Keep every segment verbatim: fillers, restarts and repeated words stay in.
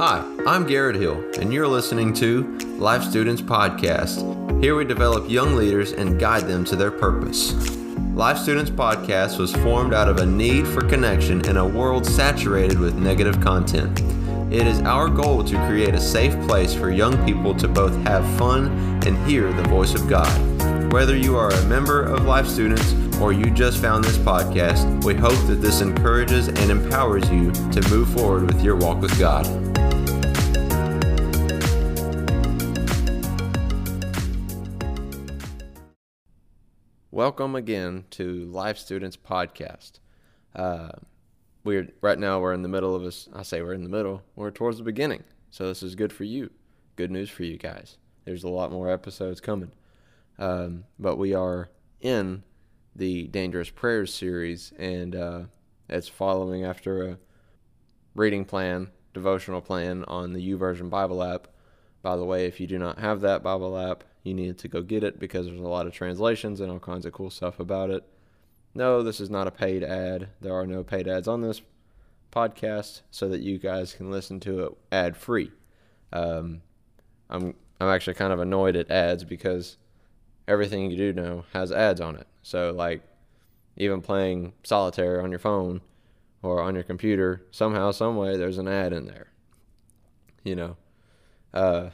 Hi, I'm Garrett Hill, and you're listening to Life Students Podcast. Here we develop young leaders and guide them to their purpose. Life Students Podcast was formed out of a need for connection in a world saturated with negative content. It is our goal to create a safe place for young people to both have fun and hear the voice of God. Whether you are a member of Life Students or you just found this podcast, we hope that this encourages and empowers you to move forward with your walk with God. Welcome again to Life Students Podcast. Uh, we're right now we're in the middle of this. I say we're in the middle. We're towards the beginning, so this is good for you. Good news for you guys. There's a lot more episodes coming. Um, but we are in the Dangerous Prayers series, and uh, it's following after a reading plan, devotional plan on the YouVersion Bible app. By the way, if you do not have that Bible app, you need to go get it because there's a lot of translations and all kinds of cool stuff about it. No, this is not a paid ad. There are no paid ads on this podcast, so that you guys can listen to it ad-free. Um, I'm I'm actually kind of annoyed at ads because everything you do now has ads on it. So, like, even playing solitaire on your phone or on your computer, somehow, someway, there's an ad in there. You know, uh,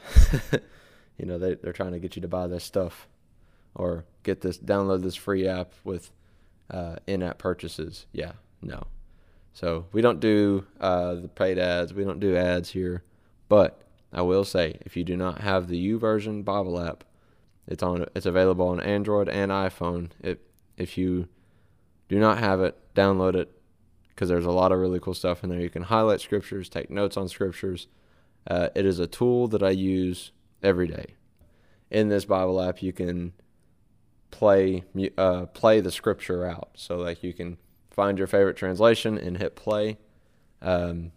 you know they, they're trying to get you to buy this stuff or get this, download this free app with uh, in-app purchases. Yeah, no. So we don't do uh, the paid ads. We don't do ads here. But I will say, if you do not have the YouVersion Bible app, It's on. It's available on Android and iPhone. It, if you do not have it, download it because there's a lot of really cool stuff in there. You can highlight scriptures, take notes on scriptures. Uh, it is a tool that I use every day. In this Bible app, you can play uh, play the scripture out. So like you can find your favorite translation and hit play. Um,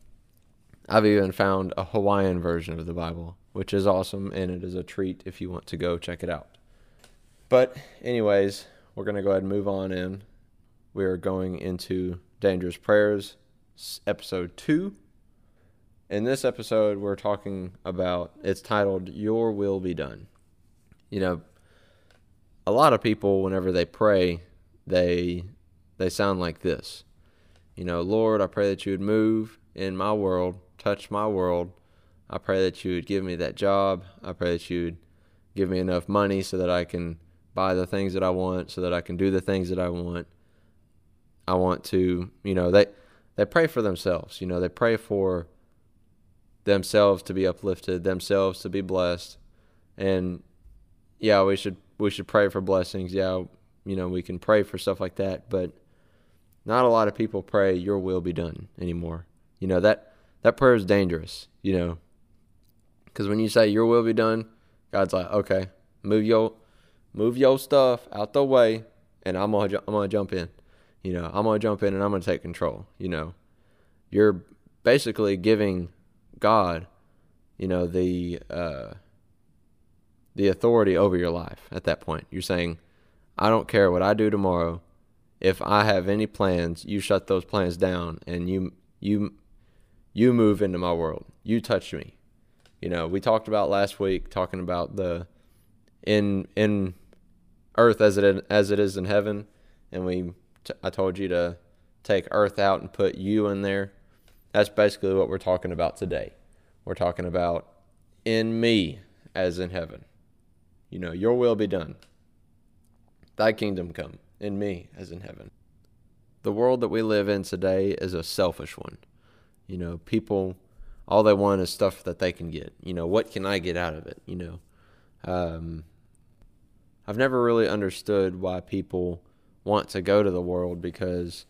I've even found a Hawaiian version of the Bible, which is awesome, and it is a treat if you want to go check it out. But anyways, we're going to go ahead and move on in. We are going into Dangerous Prayers, episode two. In this episode, we're talking about, it's titled, Your Will Be Done. You know, a lot of people, whenever they pray, they they sound like this. You know, Lord, I pray that you would move in my world, touch my world. I pray that you would give me that job. I pray that you would give me enough money so that I can buy the things that I want, so that I can do the things that I want. I want to, you know, they they pray for themselves. You know, they pray for themselves to be uplifted, themselves to be blessed. And yeah, we should we should pray for blessings. Yeah, you know, we can pray for stuff like that, but not a lot of people pray your will be done anymore. You know, that that prayer is dangerous, you know. Because when you say your will be done, God's like, okay, move your, move your stuff out the way, and I'm gonna, I'm gonna jump in, you know, I'm gonna jump in and I'm gonna take control, you know. You're basically giving God, you know, the uh, the authority over your life at that point. You're saying, I don't care what I do tomorrow. If I have any plans, you shut those plans down, and you you you move into my world. You touch me. You know, we talked about last week, talking about the in in earth as it as it is in heaven, and we t- I told you to take earth out and put you in there. That's basically what we're talking about today. We're talking about in me as in heaven. You know, your will be done. Thy kingdom come in me as in heaven. The world that we live in today is a selfish one. You know, people, all they want is stuff that they can get. You know, what can I get out of it? You know, um, I've never really understood why people want to go to the world because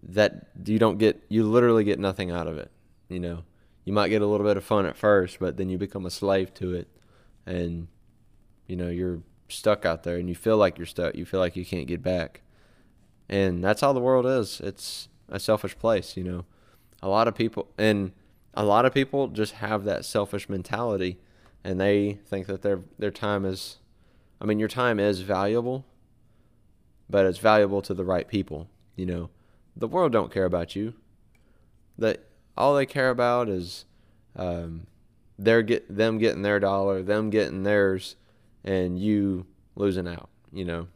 that you don't get, you literally get nothing out of it. You know, you might get a little bit of fun at first, but then you become a slave to it, and you know you're stuck out there, and you feel like you're stuck. You feel like you can't get back, and that's how the world is. It's a selfish place. You know, a lot of people and. A lot of people just have that selfish mentality, and they think that their their time is, I mean, your time is valuable, but it's valuable to the right people. You know, the world don't care about you. That all they care about is um, they're get them getting their dollar, them getting theirs, and you losing out. You know,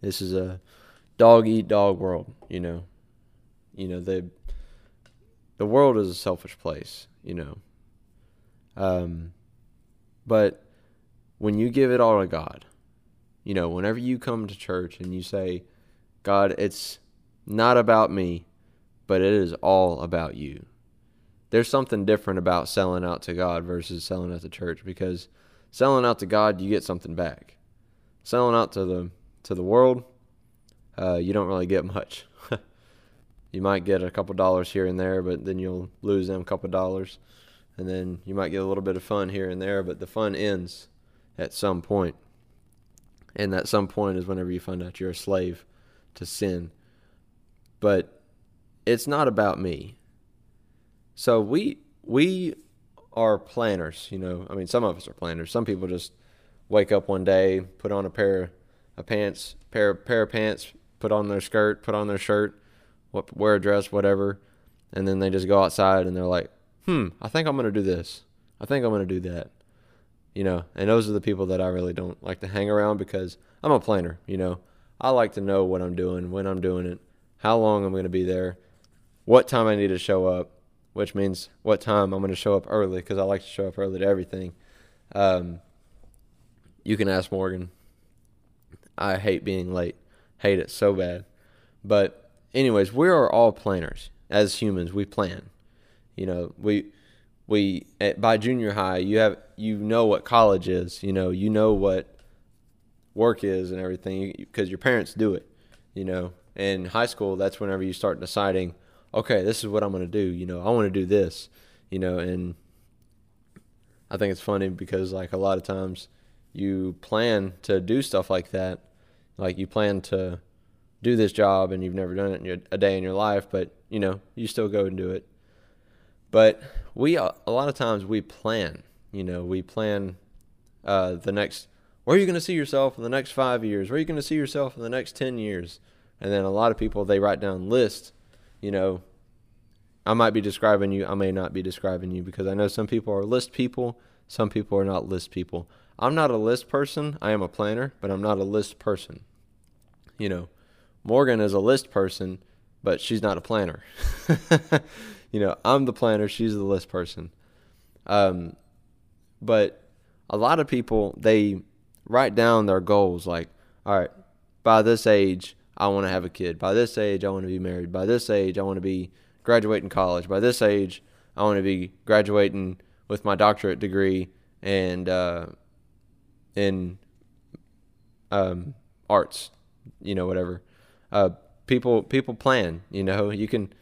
this is a dog eat dog world. You know, you know they the world is a selfish place. You know, um, but when you give it all to God, you know, whenever you come to church and you say, God, it's not about me, but it is all about you. There's something different about selling out to God versus selling out to church, because selling out to God, you get something back. Selling out to the to the world, uh, you don't really get much. You might get a couple dollars here and there, but then you'll lose them couple dollars. And then you might get a little bit of fun here and there, but the fun ends at some point. And at some point is whenever you find out you're a slave to sin. But it's not about me. So we we are planners, you know. I mean, some of us are planners. Some people just wake up one day, put on a pair of a pants, pair pair of pants, put on their skirt, put on their shirt, wear a dress, whatever, and then they just go outside and they're like, "Hmm, I think I'm going to do this. I think I'm going to do that." You know, and those are the people that I really don't like to hang around, because I'm a planner, you know. I like to know what I'm doing, when I'm doing it, how long I'm going to be there, what time I need to show up, which means what time I'm going to show up early, because I like to show up early to everything. Um, you can ask Morgan. I hate being late. Hate it so bad. But anyways, we are all planners. As humans, we plan. You know, we we at, by junior high, you have you know what college is. You know, you know what work is and everything, because your parents do it, you know. In high school, that's whenever you start deciding, okay, this is what I'm going to do, you know, I want to do this, you know. And I think it's funny because, like, a lot of times you plan to do stuff like that, like you plan to do this job and you've never done it in your, a day in your life, but, you know, you still go and do it. But we, a lot of times we plan, you know, we plan uh, the next where are you going to see yourself in the next five years? Where are you going to see yourself in the next ten years? And then a lot of people, they write down lists. You know, I might be describing you. I may not be describing you, because I know some people are list people. Some people are not list people. I'm not a list person. I am a planner, but I'm not a list person. You know, Morgan is a list person, but she's not a planner. You know, I'm the planner. She's the list person. Um, but a lot of people, they write down their goals, like, all right, by this age, I want to have a kid. By this age, I want to be married. By this age, I want to be graduating college. By this age, I want to be graduating with my doctorate degree and uh, in um, arts, you know, whatever. Uh, people people plan, you know. You can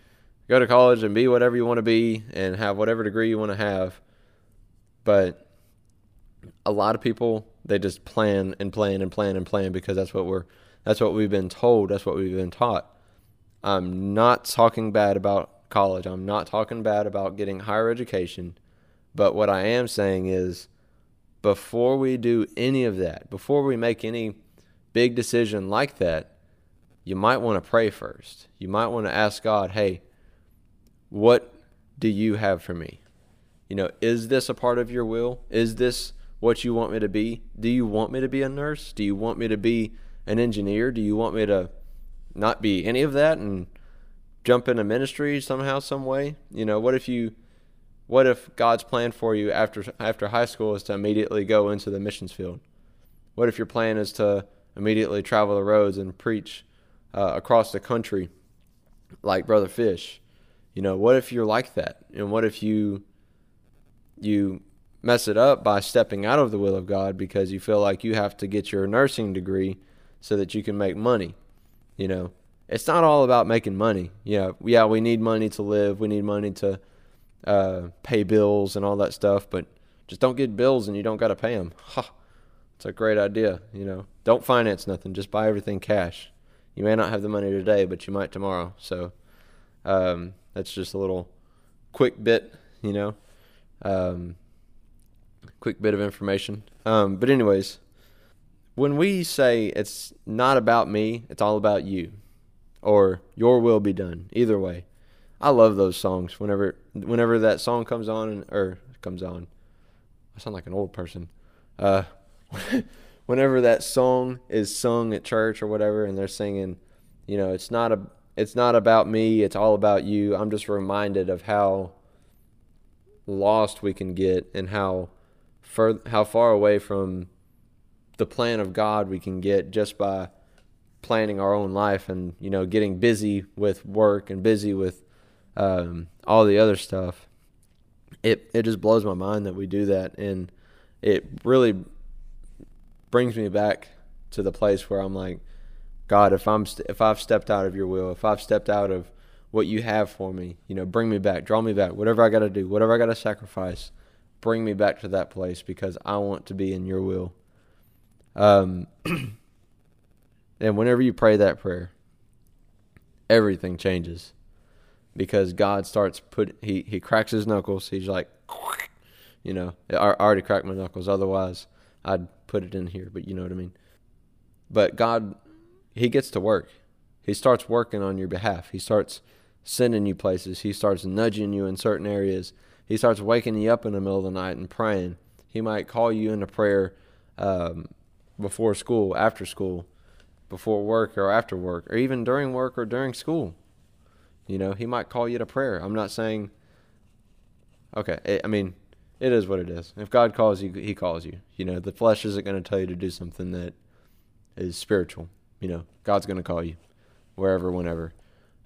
go to college and be whatever you want to be and have whatever degree you want to have, but a lot of people, they just plan and plan and plan and plan, because that's what we're, that's what we've been told. That's what we've been taught. I'm not talking bad about college. I'm not talking bad about getting higher education. But what I am saying is, before we do any of that, before we make any big decision like that, you might want to pray first. You might want to ask God, hey, what do you have for me? You know, is this a part of your will? Is this what you want me to be? Do you want me to be a nurse? Do you want me to be an engineer? Do you want me to not be any of that and jump into ministry somehow, some way? You know, what if you, what if God's plan for you after after high school is to immediately go into the missions field? What if your plan is to immediately travel the roads and preach uh, across the country like Brother Fish? You know, what if you're like that? And what if you you mess it up by stepping out of the will of God because you feel like you have to get your nursing degree so that you can make money? You know, it's not all about making money. You know, yeah, we need money to live. We need money to uh, pay bills and all that stuff, but just don't get bills and you don't got to pay them. Ha, it's a great idea. You know, don't finance nothing. Just buy everything cash. You may not have the money today, but you might tomorrow. So um, that's just a little quick bit, you know. Um, quick bit of information. Um, but anyways, when we say it's not about me, it's all about you, or your will be done, either way, I love those songs. Whenever whenever that song comes on, and, or comes on, I sound like an old person. Uh, whenever that song is sung at church or whatever, and they're singing, you know, it's not a, it's not about me, it's all about you. I'm just reminded of how lost we can get, and how fur, how far away from the plan of God we can get just by planning our own life, and, you know, getting busy with work and busy with um, all the other stuff. It it just blows my mind that we do that, and it really brings me back to the place where I'm like, God, if I'm st- if I've stepped out of your will, if I've stepped out of what you have for me, you know, bring me back, draw me back, whatever I got to do, whatever I got to sacrifice, bring me back to that place, because I want to be in your will. Um, and whenever you pray that prayer, everything changes, because God starts put he he cracks his knuckles. He's like, you know, I already cracked my knuckles, otherwise I'd put it in here, but you know what I mean. But God, he gets to work. He starts working on your behalf. He starts sending you places. He starts nudging you in certain areas. He starts waking you up in the middle of the night and praying. He might call you into prayer um, before school, after school, before work or after work, or even during work or during school. You know, he might call you to prayer. I'm not saying, okay, it, I mean, it is what it is. If God calls you, he calls you. You know, the flesh isn't going to tell you to do something that is spiritual. You know, God's going to call you wherever, whenever.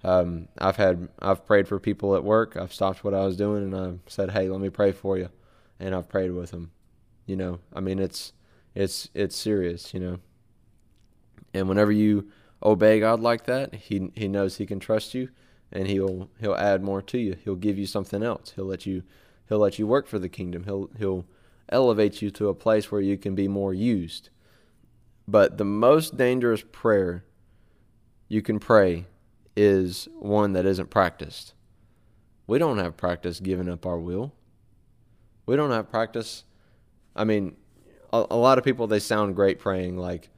Um, I've had, I've prayed for people at work. I've stopped what I was doing and I've said, hey, let me pray for you. And I've prayed with them. You know, I mean, it's, it's, it's serious, you know. And whenever you obey God like that, he, he knows he can trust you, and he'll, he'll add more to you. He'll give you something else. He'll let you, he'll let you work for the kingdom. He'll, he'll elevate you to a place where you can be more used. But the most dangerous prayer you can pray is one that isn't practiced. We don't have practice giving up our will. We don't have practice. I mean, a, a lot of people, they sound great praying like,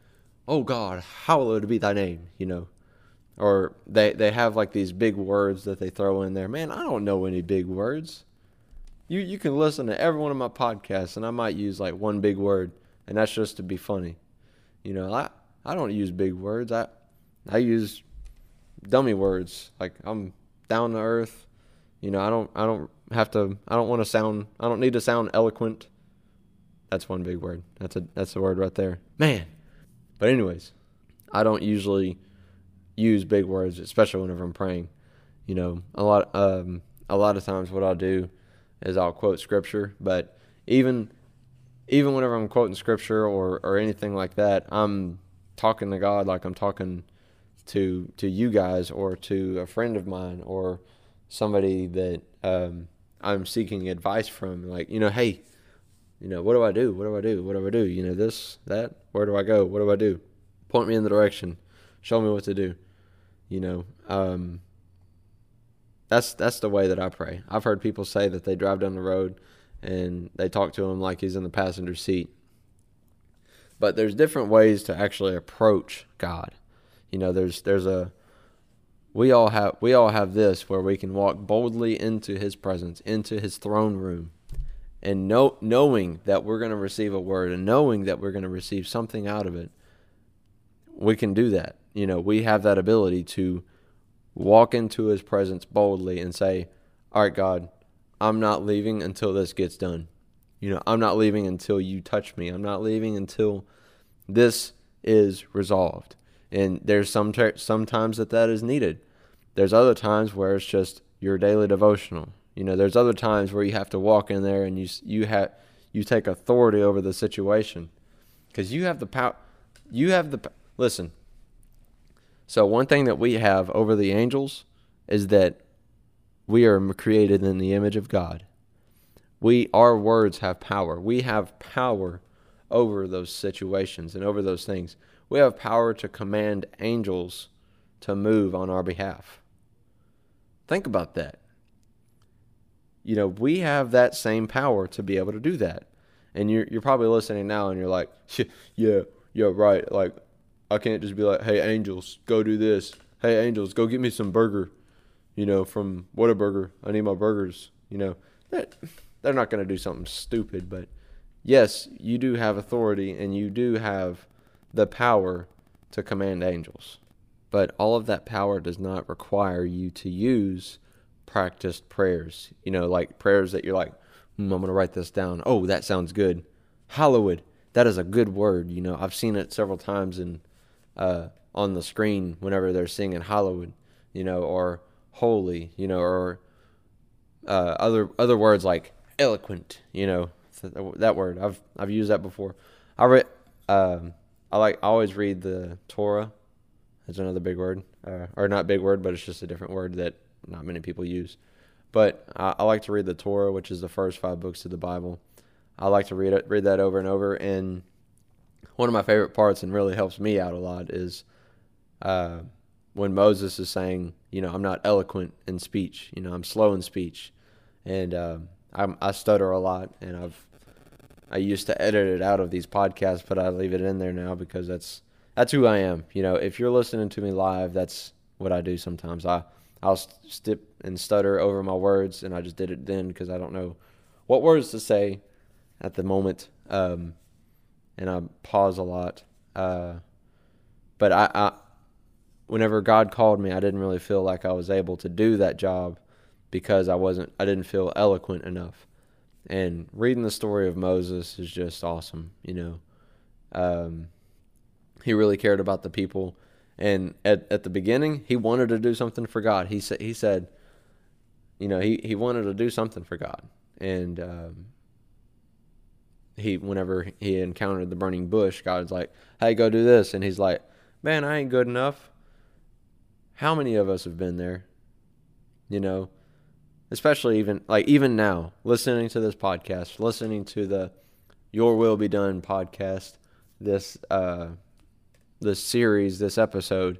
oh God, hallowed be thy name, you know. Or they, they have like these big words that they throw in there. Man, I don't know any big words. You you can listen to every one of my podcasts, and I might use like one big word, and that's just to be funny. You know, I, I don't use big words. I I use dummy words. Like, I'm down to earth. You know, I don't I don't have to I don't want to sound I don't need to sound eloquent. That's one big word. That's a that's a word right there. Man. But anyways, I don't usually use big words, especially whenever I'm praying. You know, a lot um a lot of times what I'll do is I'll quote scripture, but even Even whenever I'm quoting scripture or, or anything like that, I'm talking to God like I'm talking to to you guys, or to a friend of mine, or somebody that um, I'm seeking advice from. Like, you know, hey, you know, what do I do? What do I do? What do I do? You know, this, that, where do I go? What do I do? Point me in the direction. Show me what to do. You know, um, that's that's the way that I pray. I've heard people say that they drive down the road and they talk to him like he's in the passenger seat. But there's different ways to actually approach God. You know, there's there's a we all have we all have this where we can walk boldly into his presence, into his throne room, and know, knowing that we're going to receive a word, and knowing that we're going to receive something out of it. We can do that. You know, we have that ability to walk into his presence boldly and say, "All right, God, I'm not leaving until this gets done. You know, I'm not leaving until you touch me. I'm not leaving until this is resolved." And there's some ter- sometimes that that is needed. There's other times where it's just your daily devotional. You know, there's other times where you have to walk in there and you you have you take authority over the situation, because you have the power. You have the listen. So one thing that we have over the angels is that we are created in the image of God. We, our words have power. We have power over those situations and over those things. We have power to command angels to move on our behalf. Think about that. You know, we have that same power to be able to do that. And you're, you're probably listening now and you're like, yeah, yeah, right. Like, I can't just be like, hey, angels, go do this. Hey, angels, go get me some burger. you know, from Whataburger. I need my burgers, you know. That, they're not going to do something stupid, but yes, you do have authority and you do have the power to command angels. But all of that power does not require you to use practiced prayers, you know, like prayers that you're like, mm, I'm going to write this down. Oh, that sounds good. Hallowed. That is a good word. You know, I've seen it several times in, uh, on the screen whenever they're singing hallowed, you know, or holy, you know, or uh, other other words like eloquent, you know, that word. I've I've used that before. I read, um, I like I always read the Torah. That's another big word, uh, or not big word, but it's just a different word that not many people use. But I, I like to read the Torah, which is the first five books of the Bible. I like to read it, read that over and over. And one of my favorite parts, and really helps me out a lot, is uh, when Moses is saying, you know, I'm not eloquent in speech. You know, I'm slow in speech. And uh, I'm, I stutter a lot. And I've I used to edit it out of these podcasts, but I leave it in there now because that's that's who I am. You know, if you're listening to me live, that's what I do sometimes. I, I'll stip and stutter over my words, and I just did it then because I don't know what words to say at the moment, um, and I pause a lot. Uh, but I, I, whenever God called me, I didn't really feel like I was able to do that job because I wasn't, I didn't feel eloquent enough. And reading the story of Moses is just awesome, you know. Um, he really cared about the people, and at at the beginning, he wanted to do something for God. He said, he said, you know, he he wanted to do something for God, and. Um, He, whenever he encountered the burning bush, God's like, hey, go do this. And he's like, man, I ain't good enough. How many of us have been there? You know, especially even like even now, listening to this podcast, listening to the Your Will Be Done podcast, this uh, this series, this episode,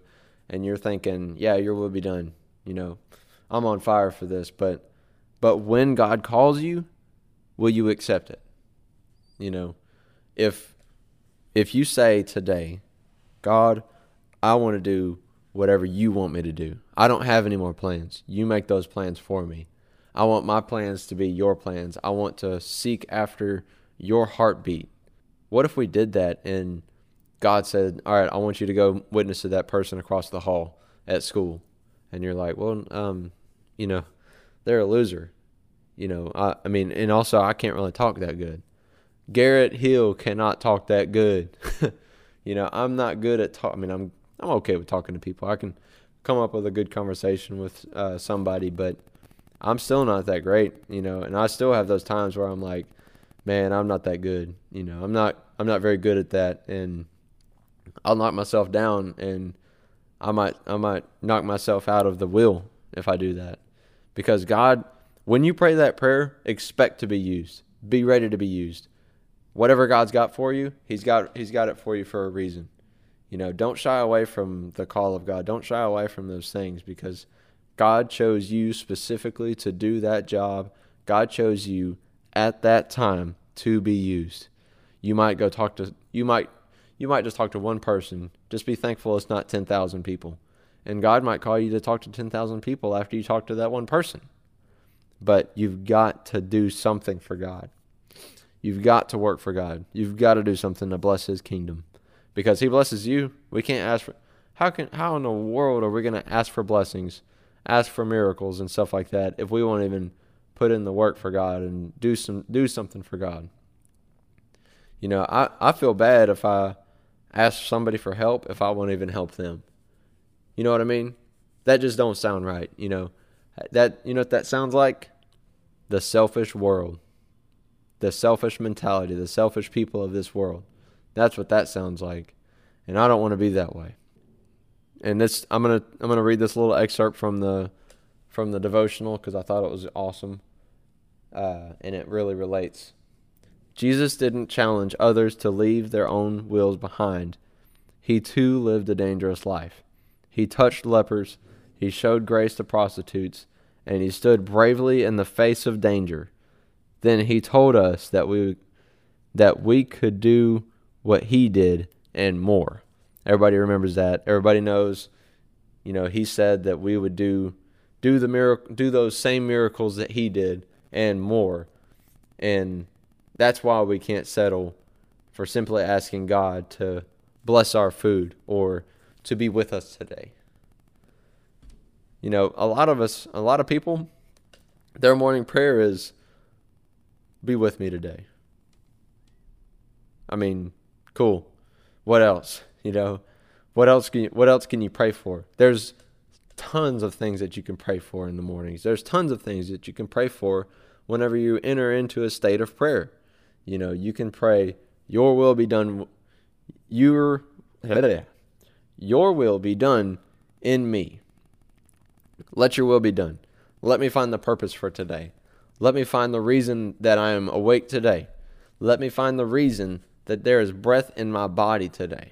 and you're thinking, yeah, your will be done. You know, I'm on fire for this. But but when God calls you, will you accept it? You know, if if you say today, God, I want to do whatever you want me to do. I don't have any more plans. You make those plans for me. I want my plans to be your plans. I want to seek after your heartbeat. What if we did that and God said, all right, I want you to go witness to that person across the hall at school. And you're like, well, um, you know, they're a loser. You know, I, I mean, and also I can't really talk that good. Garrett Hill cannot talk that good. You know, I'm not good at talk. I mean, I'm I'm okay with talking to people. I can come up with a good conversation with uh, somebody, but I'm still not that great. You know, and I still have those times where I'm like, man, I'm not that good. You know, I'm not I'm not very good at that, and I'll knock myself down, and I might I might knock myself out of the will if I do that, because God, when you pray that prayer, expect to be used. Be ready to be used. Whatever God's got for you, he's got he's got it for you for a reason. You know, don't shy away from the call of God. Don't shy away from those things, because God chose you specifically to do that job. God chose you at that time to be used. You might go talk to you might you might just talk to one person. Just be thankful it's not ten thousand people. And God might call you to talk to ten thousand people after you talk to that one person. But you've got to do something for God. You've got to work for God. You've got to do something to bless his kingdom, because he blesses you. We can't ask for, how can, how in the world are we going to ask for blessings, ask for miracles and stuff like that, if we won't even put in the work for God and do some, do something for God. You know, I, I feel bad if I ask somebody for help, if I won't even help them. You know what I mean? That just don't sound right. You know, that, you know what that sounds like? The selfish world. The selfish mentality, the selfish people of this world. That's what that sounds like. And I don't want to be that way. And this, I'm going to I'm going to read this little excerpt from the from the devotional, because I thought it was awesome. Uh, and it really relates. Jesus didn't challenge others to leave their own wills behind. He too lived a dangerous life. He touched lepers, he showed grace to prostitutes, and he stood bravely in the face of danger. Then he told us that we that we could do what he did and more. Everybody remembers that. Everybody knows, you know, he said that we would do do the miracle, do those same miracles that he did and more. And that's why we can't settle for simply asking God to bless our food or to be with us today. You know, a lot of us, a lot of people, their morning prayer is, be with me today. I mean, cool. What else? You know, what else can you, what else can you pray for? There's tons of things that you can pray for in the mornings. There's tons of things that you can pray for whenever you enter into a state of prayer. You know, you can pray, your will be done, your, your will be done in me. Let your will be done. Let me find the purpose for today. Let me find the reason that I am awake today. Let me find the reason that there is breath in my body today.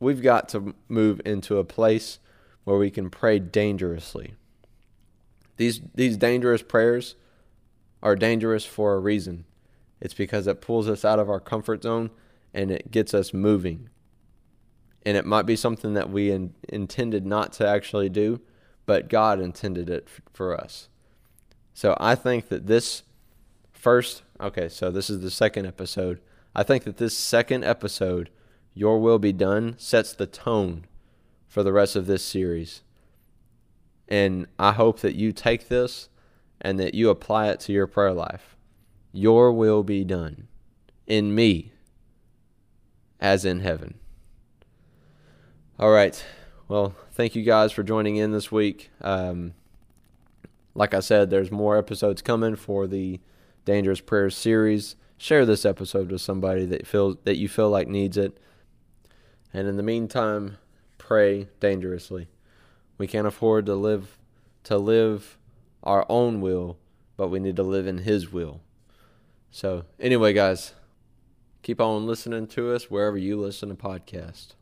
We've got to move into a place where we can pray dangerously. These these dangerous prayers are dangerous for a reason. It's because it pulls us out of our comfort zone and it gets us moving. And it might be something that we in, intended not to actually do, but God intended it f- for us. So I think that this first, okay, so this is the second episode. I think that this second episode, Your Will Be Done, sets the tone for the rest of this series. And I hope that you take this and that you apply it to your prayer life. Your will be done in me as in heaven. All right. Well, thank you guys for joining in this week. Um, like I said, there's more episodes coming for the Dangerous Prayers series. Share this episode with somebody that feels that you feel like needs it. And in the meantime, pray dangerously. We can't afford to live to live our own will, but we need to live in His will. So anyway, guys, keep on listening to us wherever you listen to podcasts.